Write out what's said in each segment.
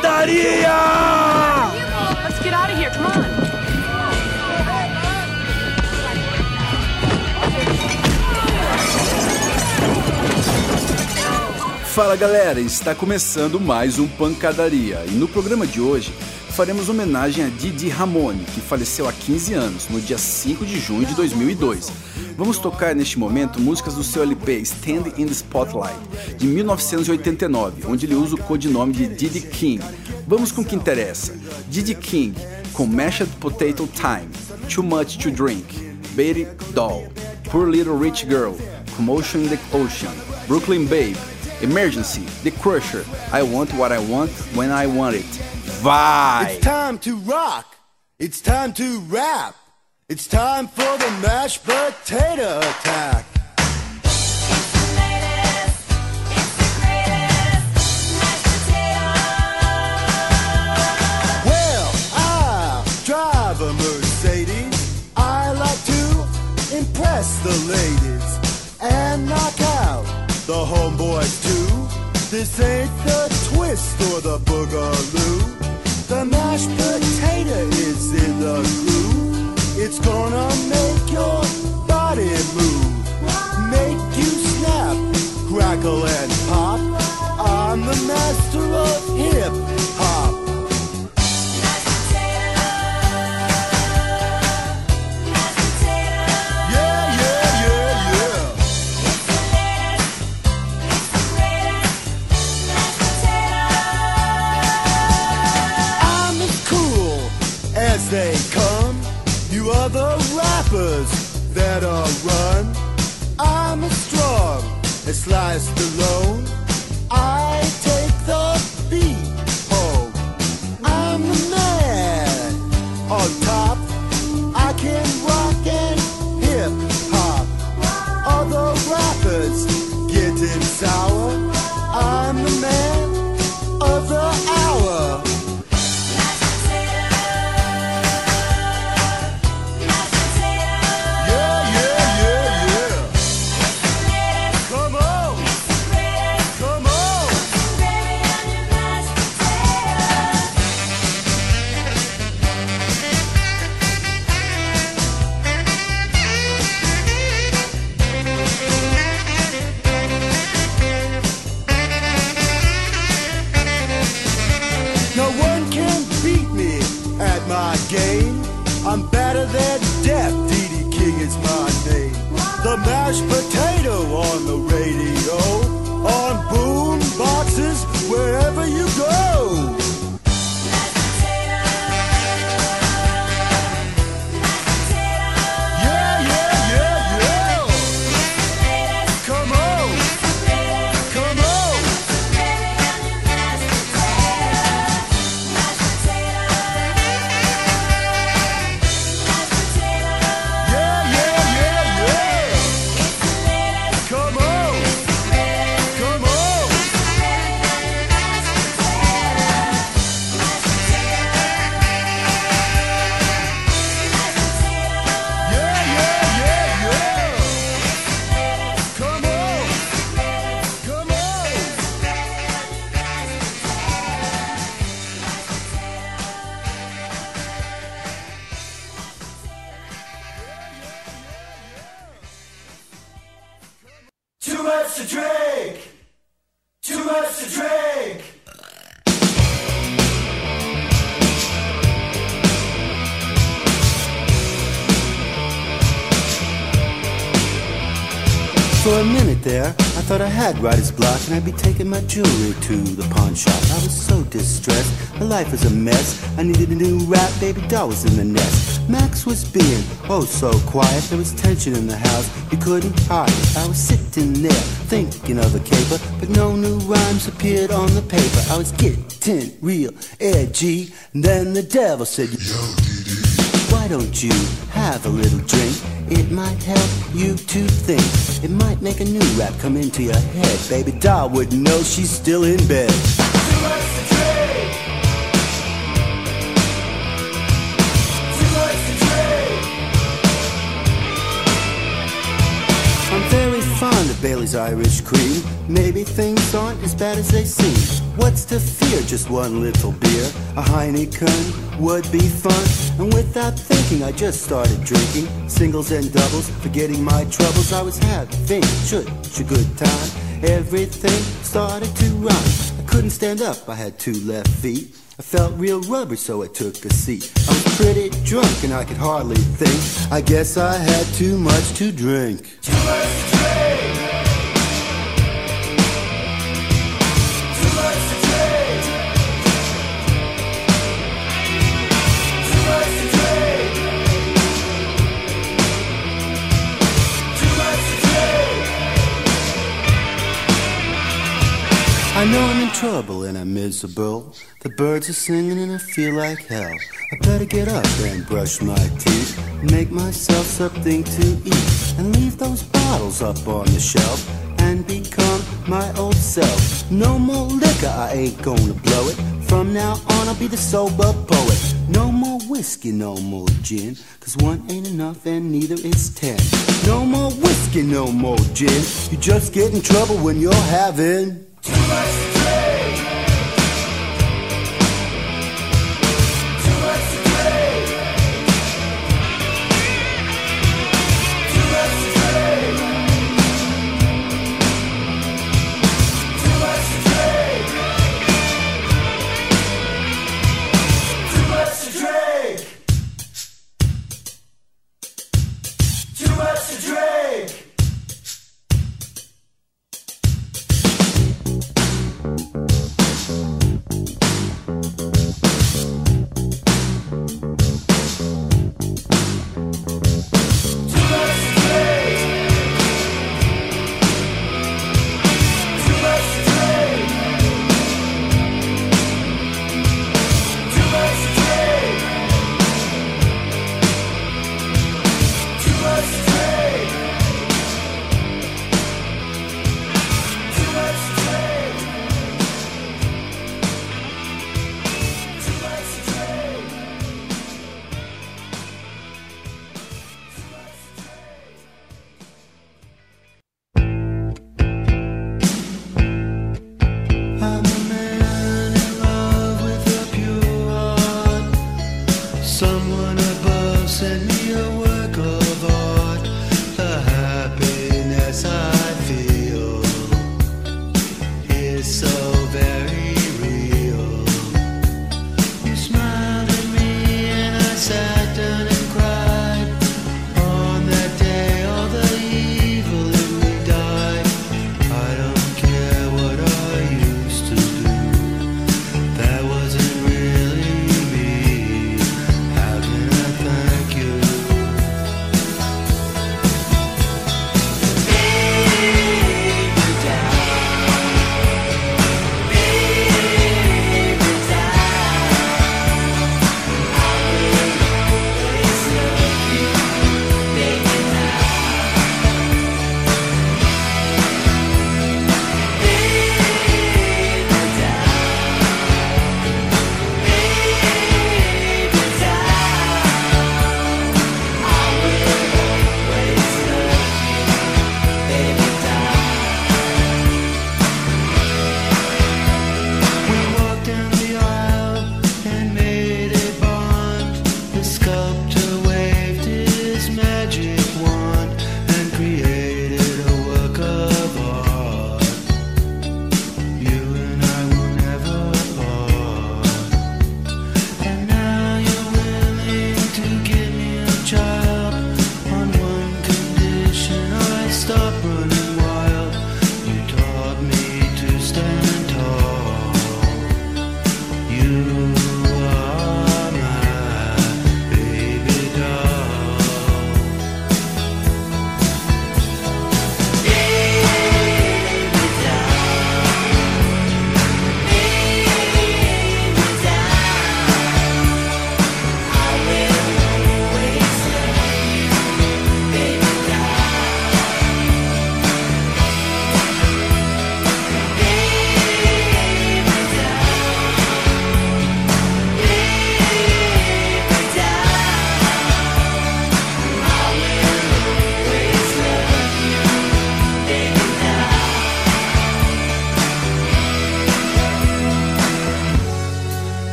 notaria! Let's get out of here, come on! Fala galera, está começando mais um Pancadaria e no programa de hoje faremos homenagem a Dee Dee Ramone, que faleceu há 15 anos, no dia 5 de junho de 2002. Vamos tocar neste momento músicas do seu LP Stand in the Spotlight, de 1989, onde ele usa o codinome de Dee Dee King. Vamos com o que interessa, Dee Dee King com Mashed Potato Time, Too Much to Drink, Baby Doll, Poor Little Rich Girl, Commotion in the Ocean, Brooklyn Babe, Emergency, The Crusher, I Want What I Want When I Want It. Vai! It's time to rock, it's time to rap, it's time for the mashed potato attack. It's the greatest mashed potato. Well, I drive a Mercedes, I like to impress the ladies and knock out the homeboys too. This ain't the twist or the boogaloo. The mashed potato is in the groove. It's gonna make your body move, make you snap, crackle and pop. I'm the master of hip-hop. Mashed potato, mashed potato. Yeah, yeah, yeah, yeah. It's the greatest mashed potato. I'm as cool as they come. You are the rappers that are run. I'm as strong as Sly Stallone. I take the beat home. I'm the man on top. I can rock and hip hop. Other rappers getting sour. I'm the man of the hour. Yeah, yeah, yeah, yeah. Come on, come on. No one can beat me at my game. I'm better than death. Dee Dee King is my name. The mashed potato on the radio, on boom boxes, wherever you go. Yeah, yeah, yeah, yeah. Come on, come on. Yeah, yeah, yeah, yeah. Come on, come on. Yeah, yeah, yeah, yeah. Come on, come on. Too much to drink. Too much to drink. For a minute there, I thought I had writer's block and I'd be taking my jewelry to the pawn shop. I was so distressed, my life was a mess. I needed a new rap, Baby Doll was in the nest. Max was being oh so quiet, there was tension in the house, you couldn't hide it. I was sitting there, thinking of a caper, but no new rhymes appeared on the paper. I was getting real edgy, and then the devil said, "Yo, Dee Dee, why don't you have a little drink? It might help you to think. It might make a new rap come into your head. Baby Doll would know she's still in bed." Too much to drink. Too much to drink. I'm very fond of Bailey's Irish Cream. Maybe things aren't as bad as they seem. What what's to fear? Just one little beer, a Heineken would be fun. And without thinking, I just started drinking singles and doubles, forgetting my troubles. I was having such a good time. Everything started to rhyme. I couldn't stand up, I had two left feet. I felt real rubber, so I took a seat. I was pretty drunk and I could hardly think. I guess I had too much to drink. Too much to drink. I know I'm in trouble and I'm miserable. The birds are singing and I feel like hell. I better get up and brush my teeth, make myself something to eat, and leave those bottles up on the shelf and become my old self. No more liquor, I ain't gonna blow it. From now on I'll be the sober poet. No more whiskey, no more gin, 'cause one ain't enough and neither is 10. No more whiskey, no more gin. You just get in trouble when you're having too much to drink. Too much to drink. Too much to drink. Too much to drink. Too much to drink. Too much to drink.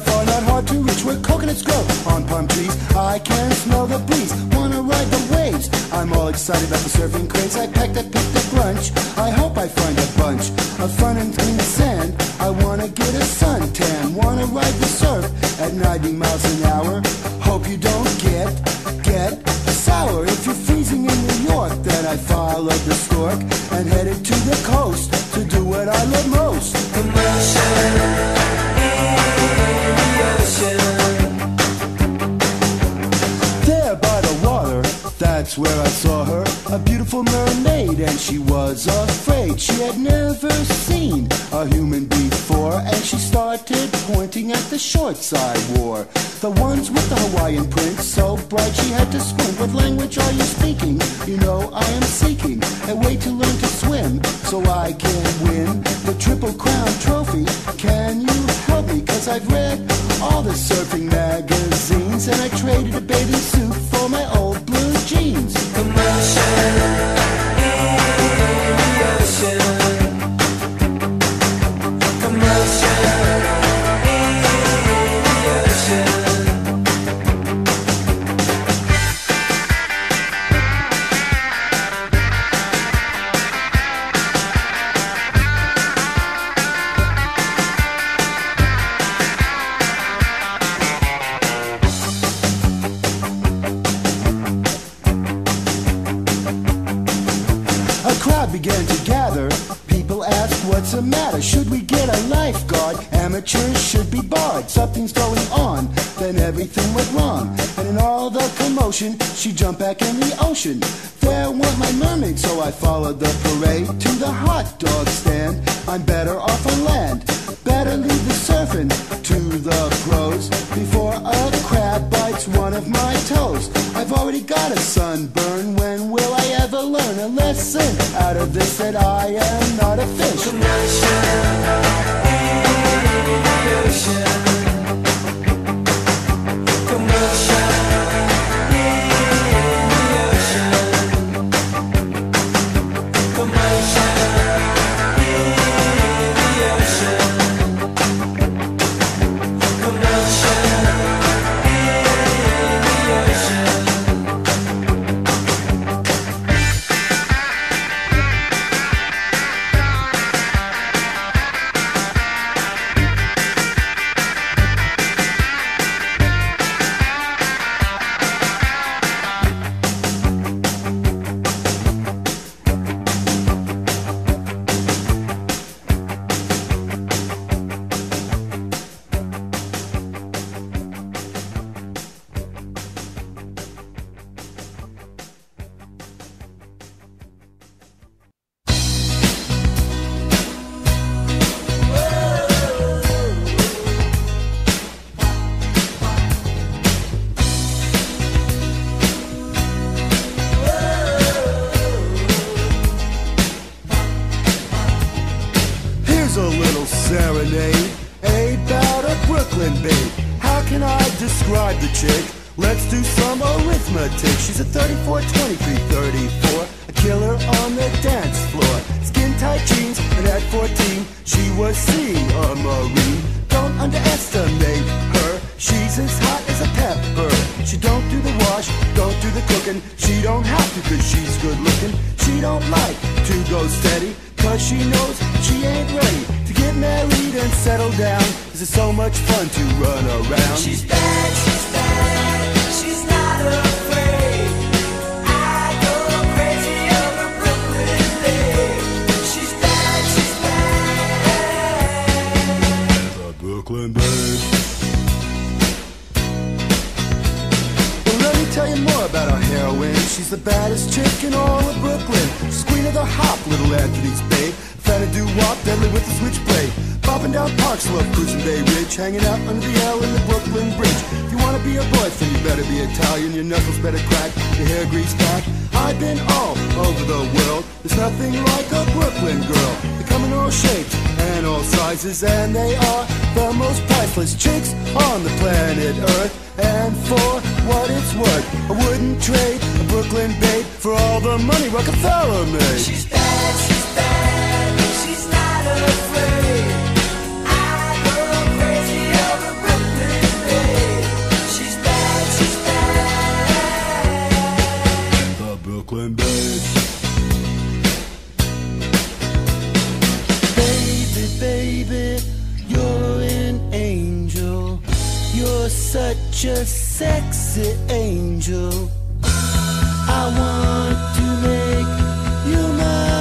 coconut bar, not hard to reach, where coconuts grow on palm trees. I can smell the breeze, wanna ride the waves. I'm all excited about the surfing craze. I packed, I picked up lunch. I hope I find a bunch of fun and clean sand. I wanna get a suntan, wanna ride the surf at 90 miles an hour. Hope you don't get sour. If you're freezing in New York, then I followed the stork and headed to the coast to do what I love most. Commotion in the ocean. That's where I saw her, a beautiful mermaid, and she was afraid. She had never seen a human before, and she started pointing at the shorts I wore, the ones with the Hawaiian print, so bright she had to squint. What language are you speaking? You know I am seeking a way to learn to swim, so I can win the Triple Crown Trophy. Can you help me? Cause I've read all the surfing magazines, and I traded a bathing suit for my old blue jeans. Commotion in the ocean. Commotion in the ocean. Began to gather. People asked, what's the matter? Should we get a lifeguard? Amateurs should be barred. Something's going on. Then everything went wrong. And in all the commotion, she jumped back in the ocean. There weren't my mermaid, so I followed the parade to the hot dog stand. I'm better off on land. Better leave the surfing to the pros before a crab bites one of my toes. I've already got a sunburn. When will I ever learn a lesson out of this that I am not a fish? Commotion in the ocean. Commotion. She's bad, she's not afraid. I go crazy over Brooklyn. such a sexy angel. I want to make you my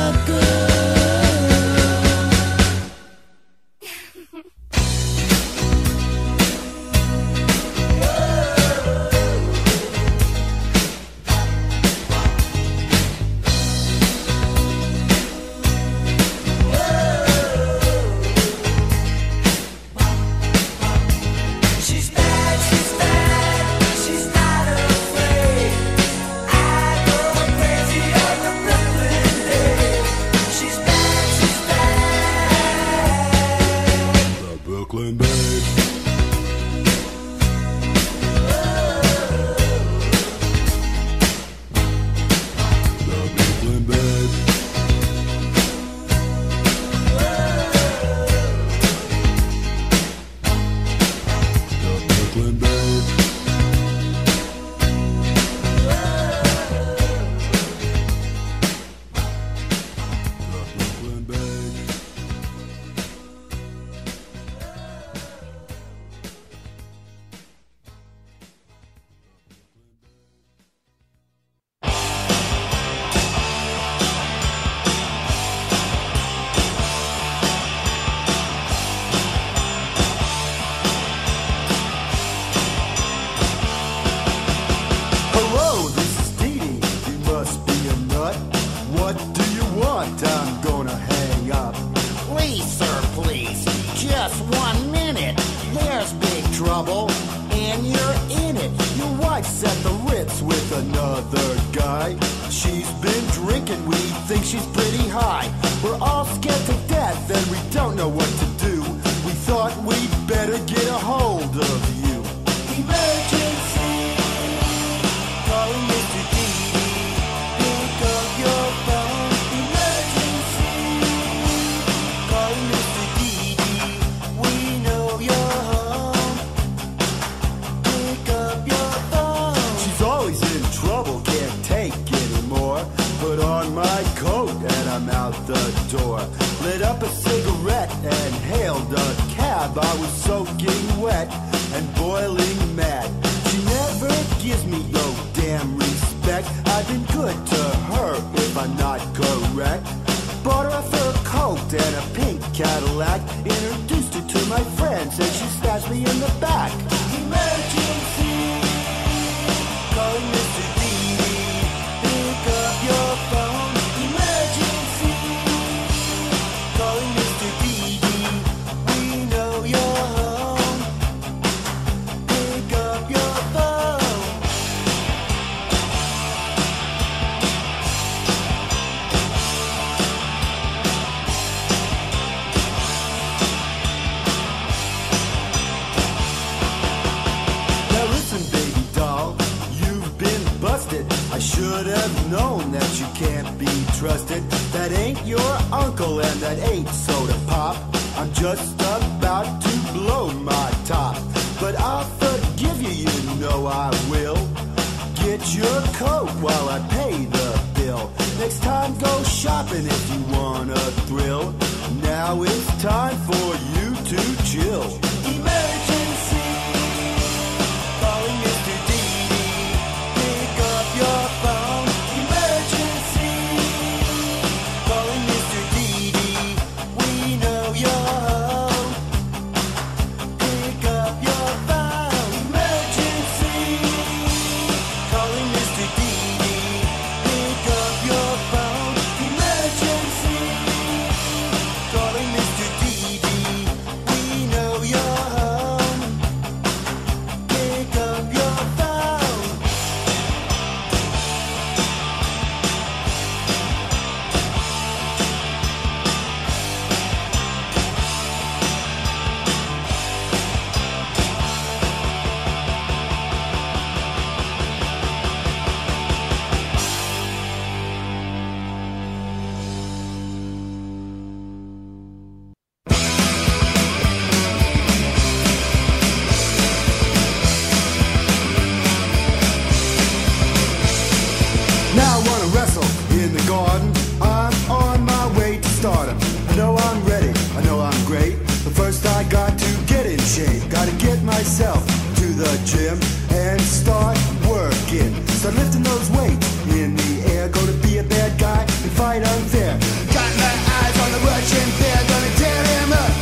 to the gym and start working. Start lifting those weights in the air. Go to be a bad guy and fight unfair. Got my eyes on the Russian bear. Gonna tear him up.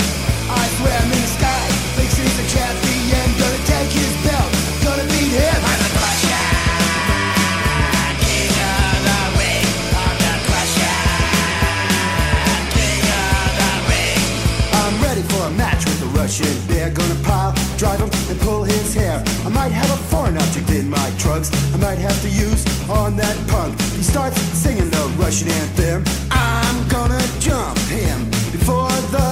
I swear I'm in the sky. Thinks he's the champion. Gonna take his belt. Gonna beat him. I'm the Crusher. King of the ring. I'm the Crusher. King of the ring. I'm ready for a match with the Russian bear. Gonna pile, drive him, and pull his hair. I might have a foreign object in my trunks. I might have to use on that punk. He starts singing the Russian anthem. I'm gonna jump him before the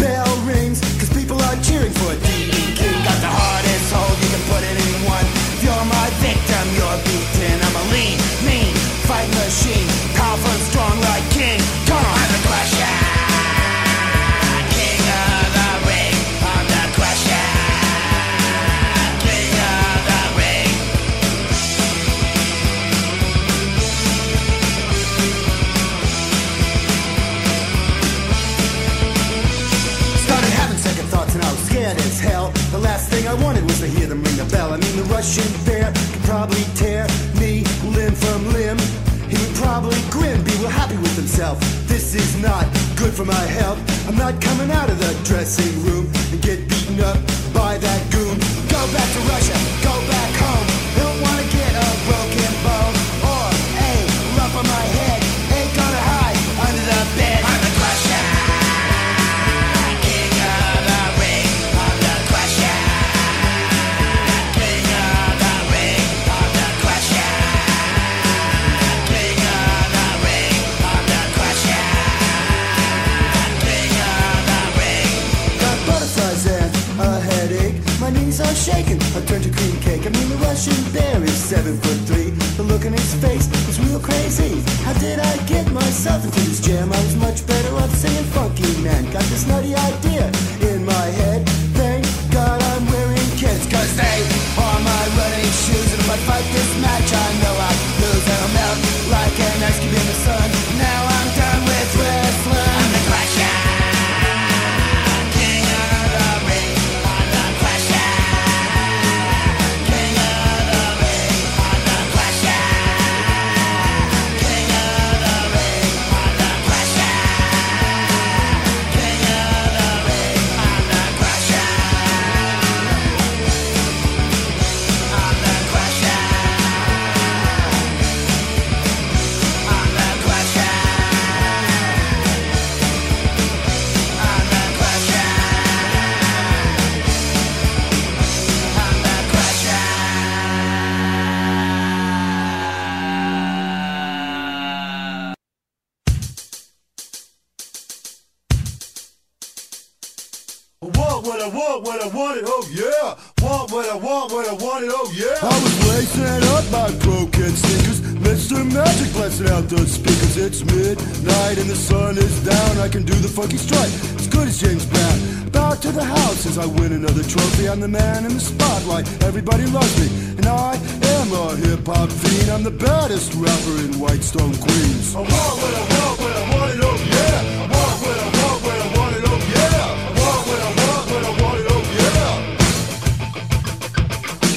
bell rings. Cause people are cheering for Dee Dee King. Got the hardest hold you can put it in one. If you're my victim, you're beaten. I'm a lean, mean, fight machine. Powerful and strong like King. Come on, I'm the Crusher. King of the ring. I'm the Crusher. As hell, the last thing I wanted was to hear them ring the bell. I mean, the Russian bear could probably tear me limb from limb. He would probably grin, be real happy with himself. This is not good for my health. I'm not coming out of the dressing room and get beaten up by that goon. Go back to Russia, go back home. Don't want to get a broken bone or a lump on my head. Ain't gonna hide under the bed. I'm the Crusher. Are shaking, I turn to cream cake. I mean, the Russian bear is 7'3". The look on his face was real crazy. How did I get myself into this jam? I was much better off singing Funky Man. Got this nutty idea in my head. Thank God I'm wearing kids, cause they are my running shoes. And if I fight this match, I know I lose. And I'll melt like an ice cube in the sun. Now I'm done with wrestling. I'm the Crusher. Out the speakers, it's midnight and the sun is down. I can do the funky strut as good as James Brown. Bow to the house as I win another trophy. I'm the man in the spotlight, everybody loves me. And I am a hip-hop fiend. I'm the baddest rapper in Whitestone, Queens. I want what I want when I want it, oh yeah. I want what I want when I want it, oh yeah. I want what I want when I want it, oh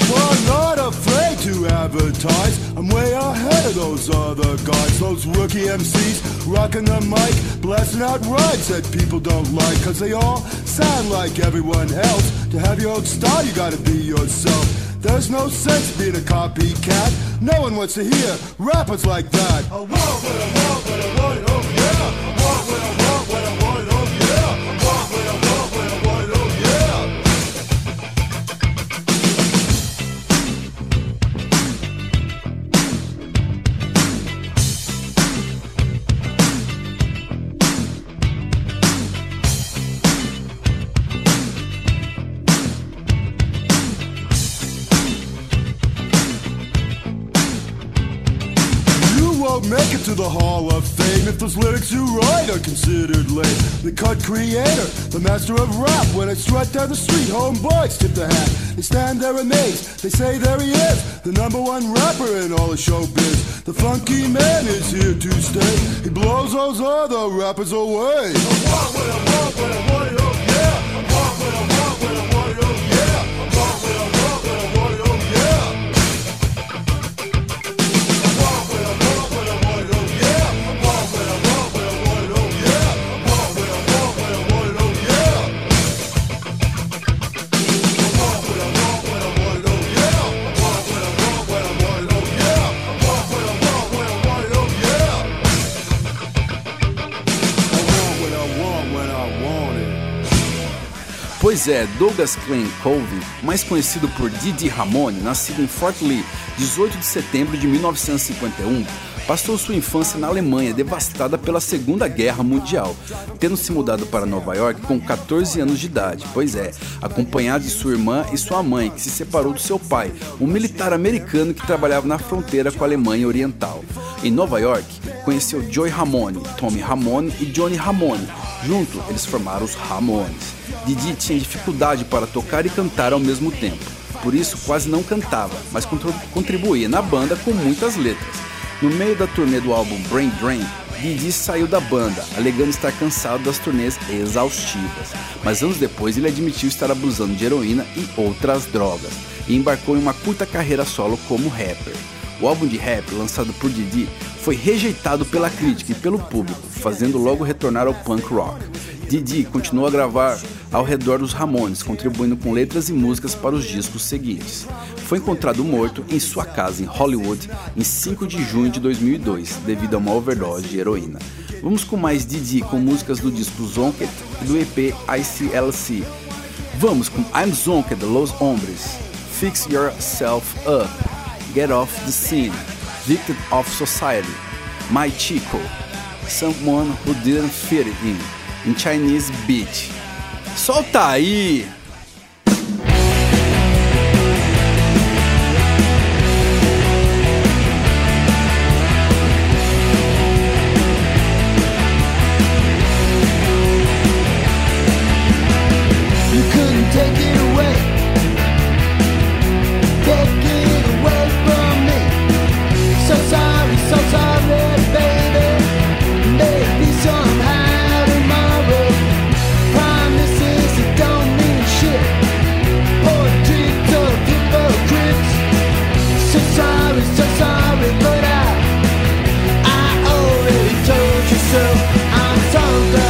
yeah. Well, I'm not afraid to advertise. I'm way ahead of those other guys, those rookie MCs, rocking the mic, blasting out rhymes that people don't like, cause they all sound like everyone else. To have your own style, you gotta be yourself. There's no sense being a copycat, no one wants to hear rappers like that. I want what I want, what I want, oh yeah. I want what I want, what I want, oh yeah. I want what I want, what I want, oh yeah. Make it to the Hall of Fame if those lyrics you write are considered lame. The cut creator, the master of rap. When I strut down the street, homeboys tip their hat. They stand there amazed, they say there he is, the number one rapper in all of showbiz. The funky man is here to stay, he blows those other rappers away. I want what I want when I want it, oh yeah. I want what I want when I want it, oh yeah. I want what I want when I want it, oh yeah. Pois é, Douglas Clayton Colvin, mais conhecido por Dee Dee Ramone, nascido em Fort Lee, 18 de setembro de 1951, passou sua infância na Alemanha, devastada pela Segunda Guerra Mundial, tendo se mudado para Nova York com 14 anos de idade, pois é, acompanhado de sua irmã e sua mãe, que se separou do seu pai, um militar americano que trabalhava na fronteira com a Alemanha Oriental. Em Nova York, conheceu Joy Ramone, Tommy Ramone e Johnny Ramone. Junto, eles formaram os Ramones. Dee Dee tinha dificuldade para tocar e cantar ao mesmo tempo, por isso quase não cantava, mas contribuía na banda com muitas letras. No meio da turnê do álbum Brain Drain, Dee Dee saiu da banda, alegando estar cansado das turnês exaustivas, mas anos depois ele admitiu estar abusando de heroína e outras drogas, e embarcou em uma curta carreira solo como rapper. O álbum de rap, lançado por Dee Dee, foi rejeitado pela crítica e pelo público, fazendo logo retornar ao punk rock. Dee Dee continuou a gravar ao redor dos Ramones, contribuindo com letras e músicas para os discos seguintes. Foi encontrado morto em sua casa em Hollywood em 5 de junho de 2002, devido a uma overdose de heroína. Vamos com mais Dee Dee com músicas do disco Zonkett e do EP ICLC. Vamos com I'm Zonkett, Los Hombres, Fix Yourself Up, Get Off the Scene, Victim of Society, My Chico, Someone Who Didn't Fit In, in Chinese Beat. Solta aí! You couldn't take it away. Take it away from me. So sorry, baby. Maybe somehow tomorrow. Promises that don't mean shit. Portraits of hypocrites. So sorry, but I already told you so. I'm something.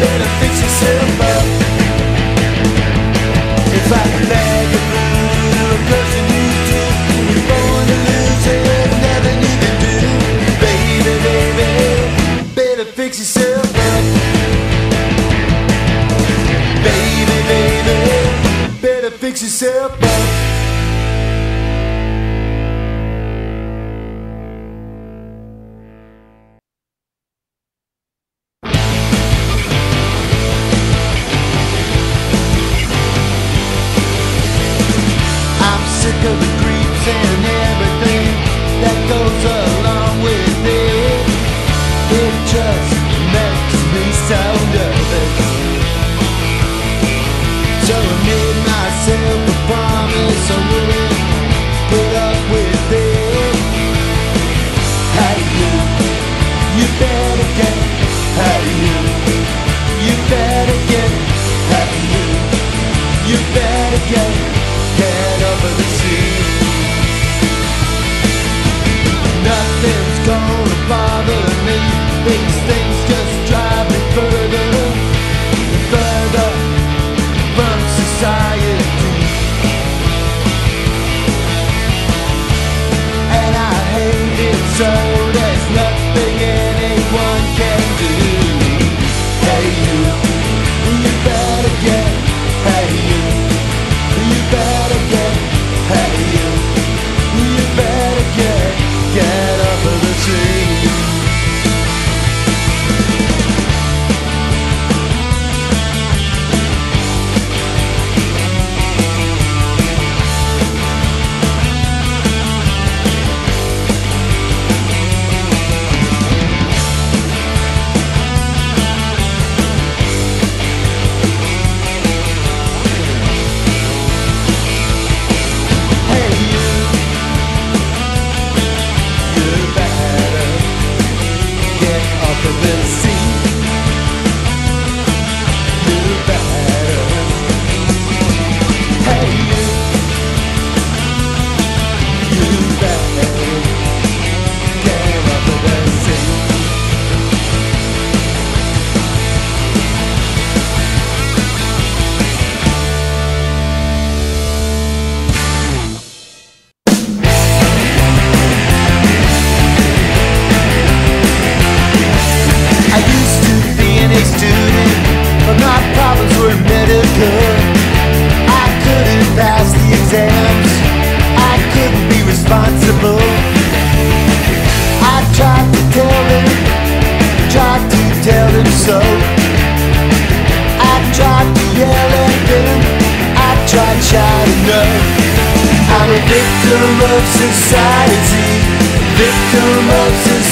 better fix yourself up. It's like a bag of blood or a person you took. You're born to lose it, there's nothing you can do. Baby, baby, better fix yourself up. Baby, baby, better fix yourself up.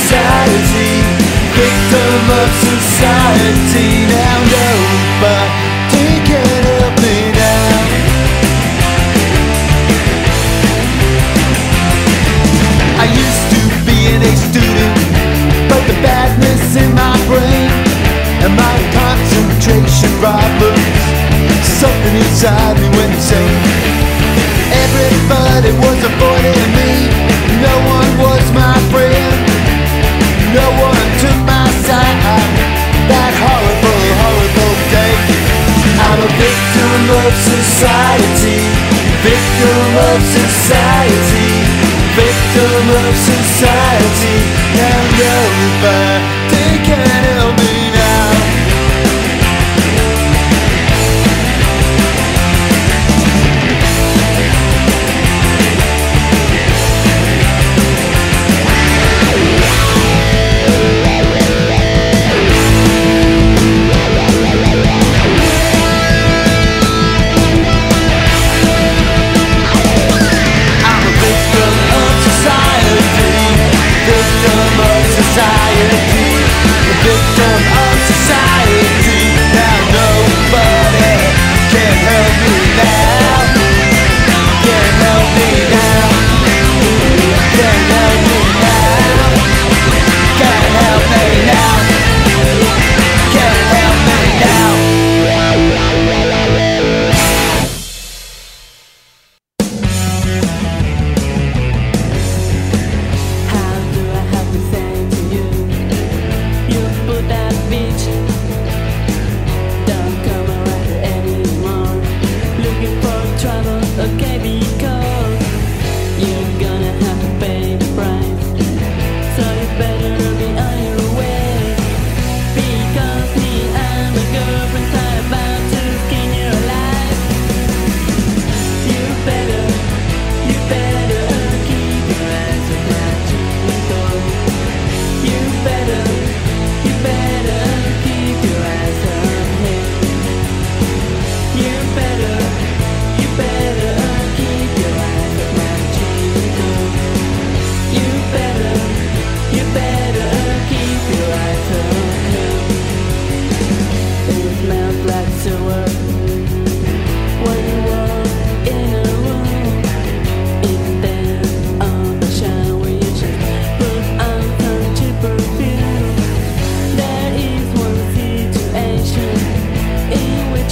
Victim of society.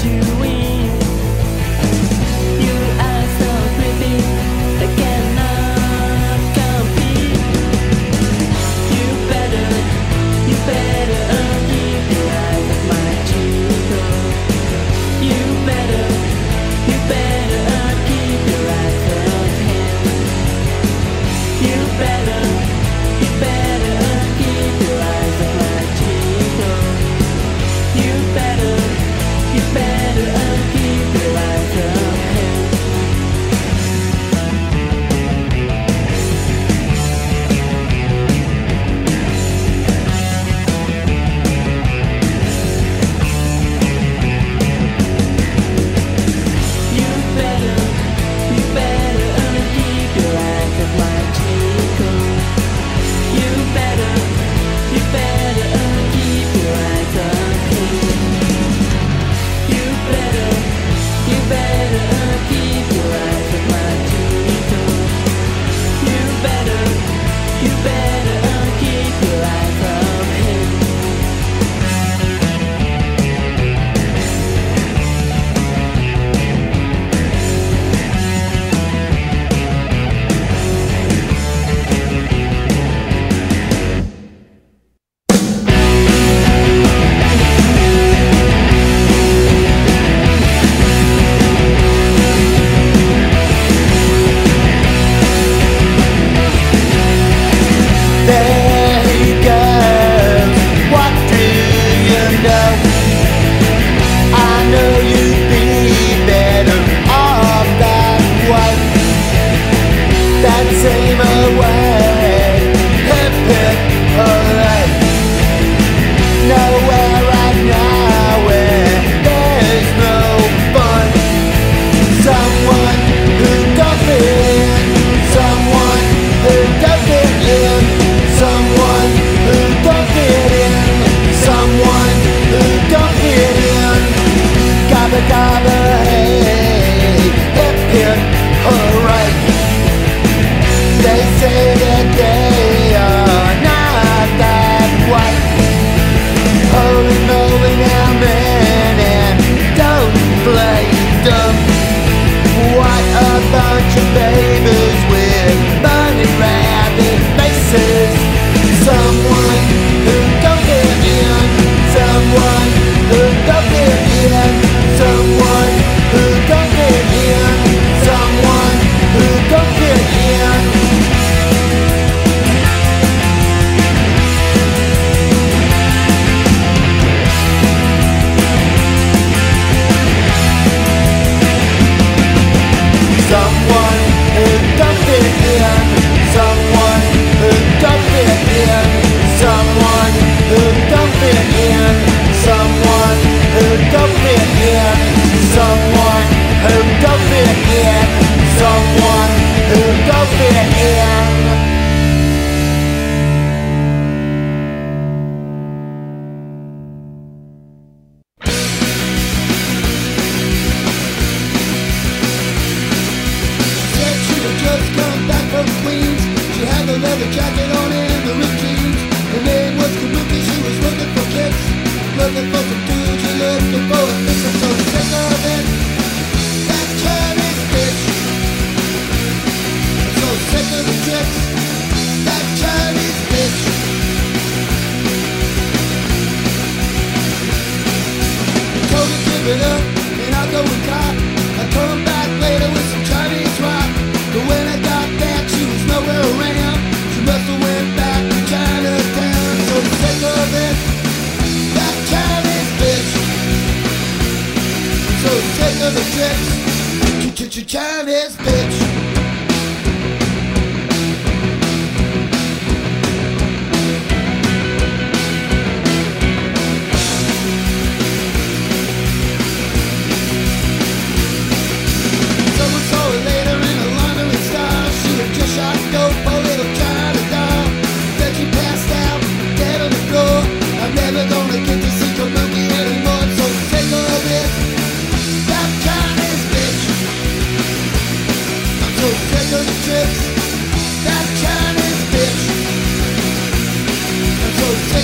Sick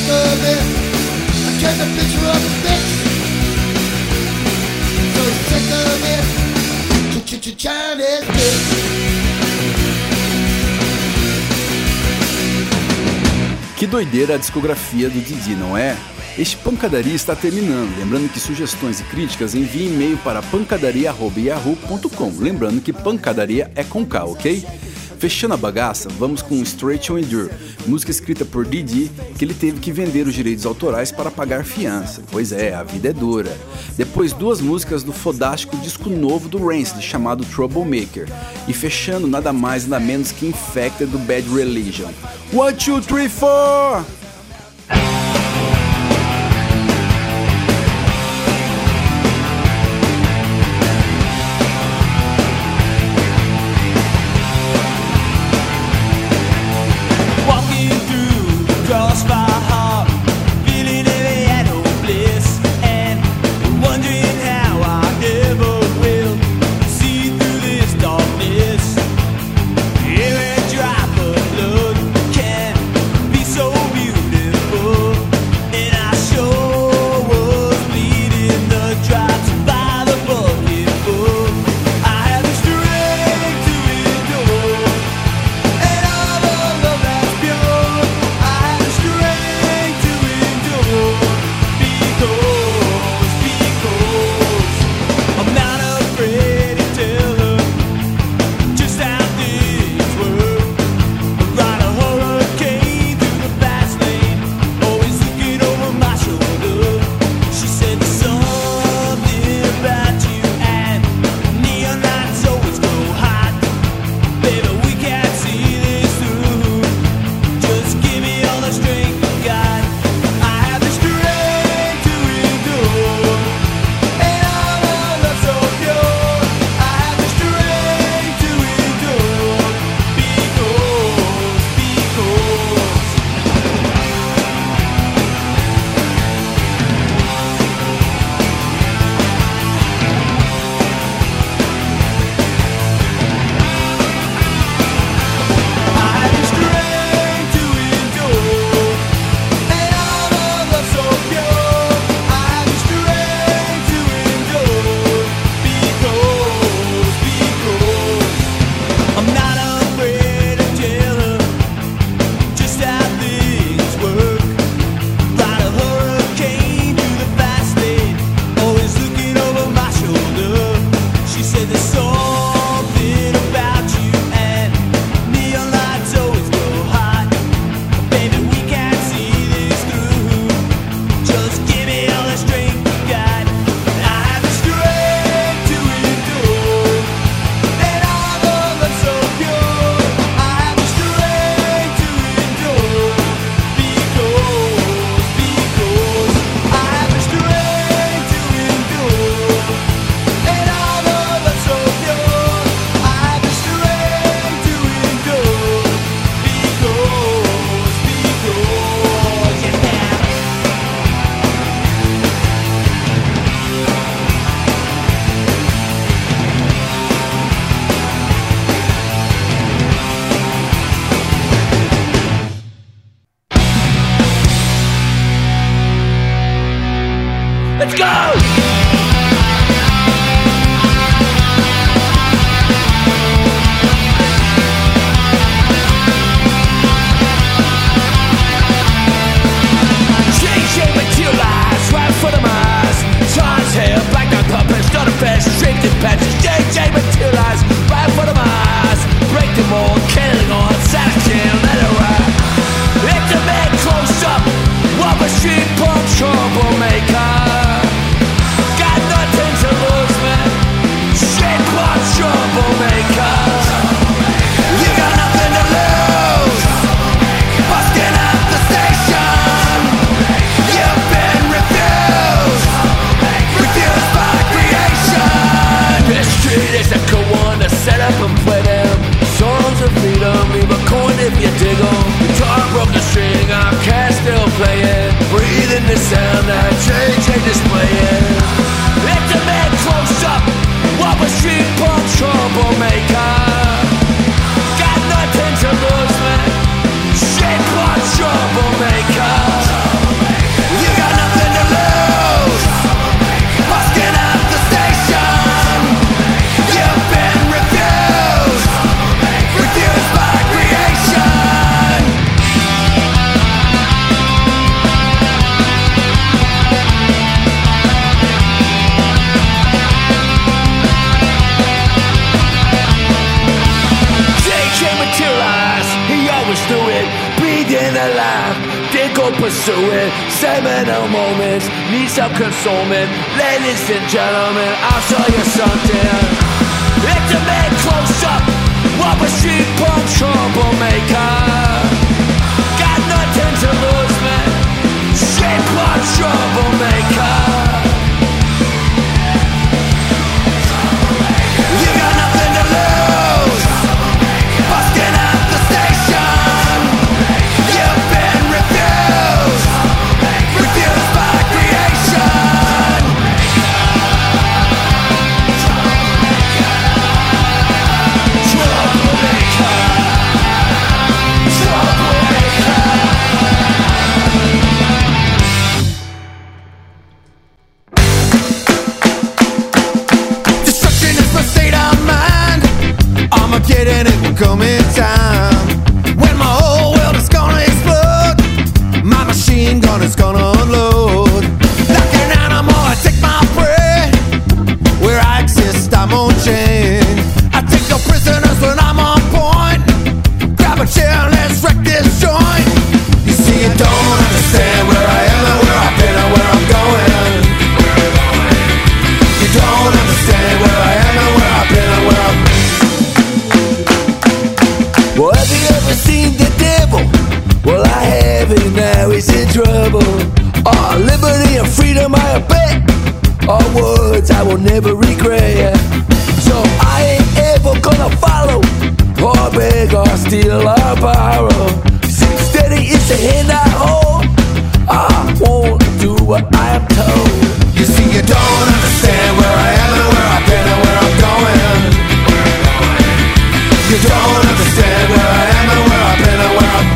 of it, I can't picture of a bitch. sick of it. Chinese bitch. Que doideira a discografia do Dee Dee, não é? Este Pancadaria está terminando, lembrando que sugestões e críticas enviem e-mail para pancadaria@yahoo.com, lembrando que pancadaria é com K, ok? Fechando a bagaça, vamos com Straight On Endure, música escrita por Dee Dee, que ele teve que vender os direitos autorais para pagar fiança. Pois é, a vida é dura. Depois duas músicas do fodástico disco novo do Rancid, chamado Troublemaker. E fechando nada mais nada menos que Infected do Bad Religion. 1, 2, 3, 4! Troublemaker. You got nothing to lose, busting up the station. still pursuing seminal moments, need some consoling. Ladies and gentlemen, I'll show you something. It's a man close up, rubber sheep punk troublemaker. Got nothing to lose, man. Sheep punk troublemaker. And it will come in time, when my whole world is gonna explode. My machine gun is gonna unload. Like an animal, I take my prey. Where I exist, I'm on chain. I take no prisoners when I'm on point. Grab a chair and let's wreck this joint. You see, you don't understand where I am and where I've been and where I'm going. You don't understand where I am and where I've been and where I'm going. Well, have you ever seen the devil? Well, I haven't, now he's in trouble. Oh, liberty and freedom I obey. All words I will never regret. So I ain't ever gonna follow or beg or steal or borrow. Six steady is the hand I hold. I won't do what I am told. You see, you don't understand where I am and where I've been and where I'm going. You don't understand where I am and where I've been and where I'm.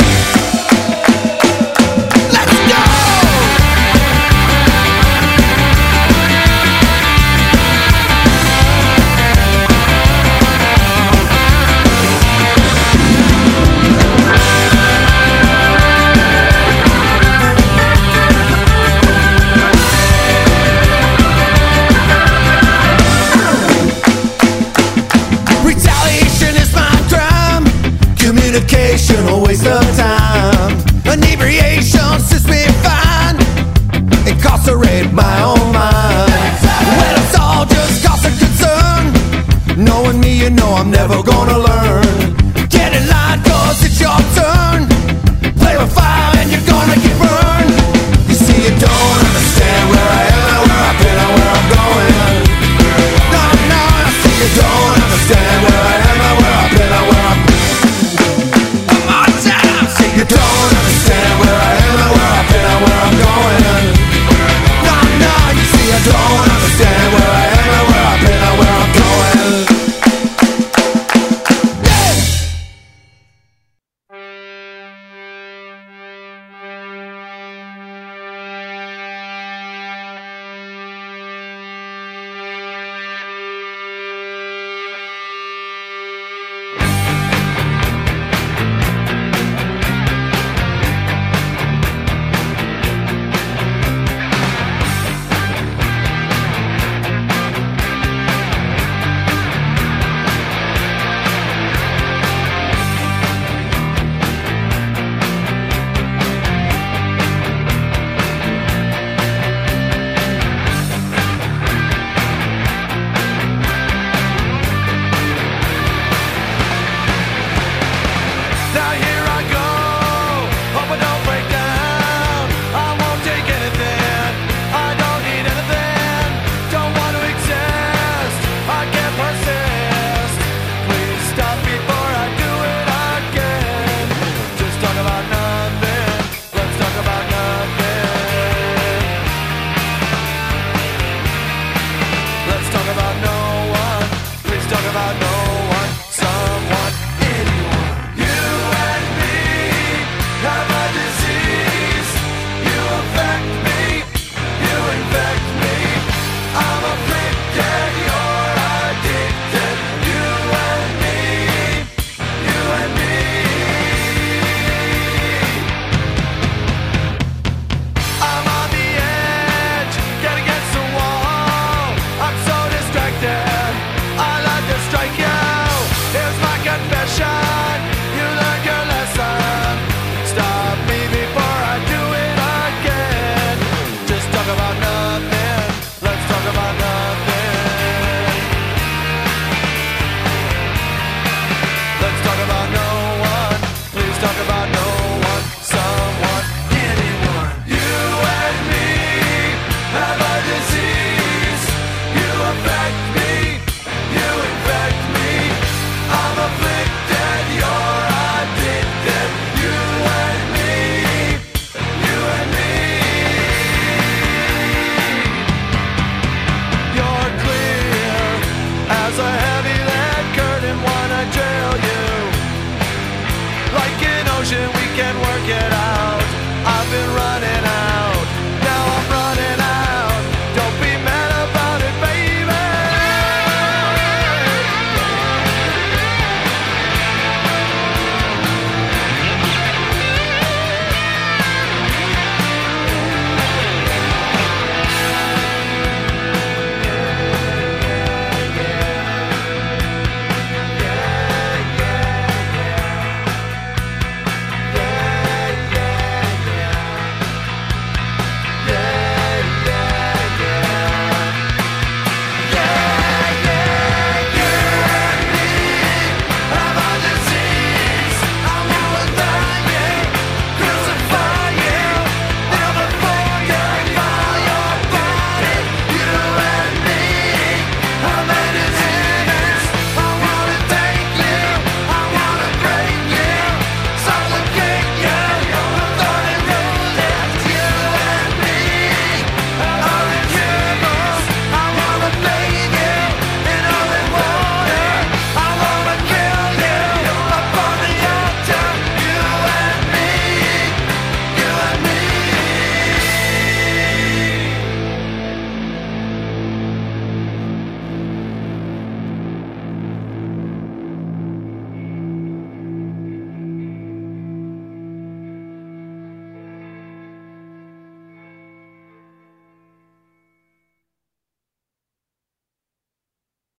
Let's go! Communication, a waste of time. Inebriation sits me fine. Incarcerate my own mind. Well, it's all just cause of concern. Knowing me, you know I'm never gonna learn.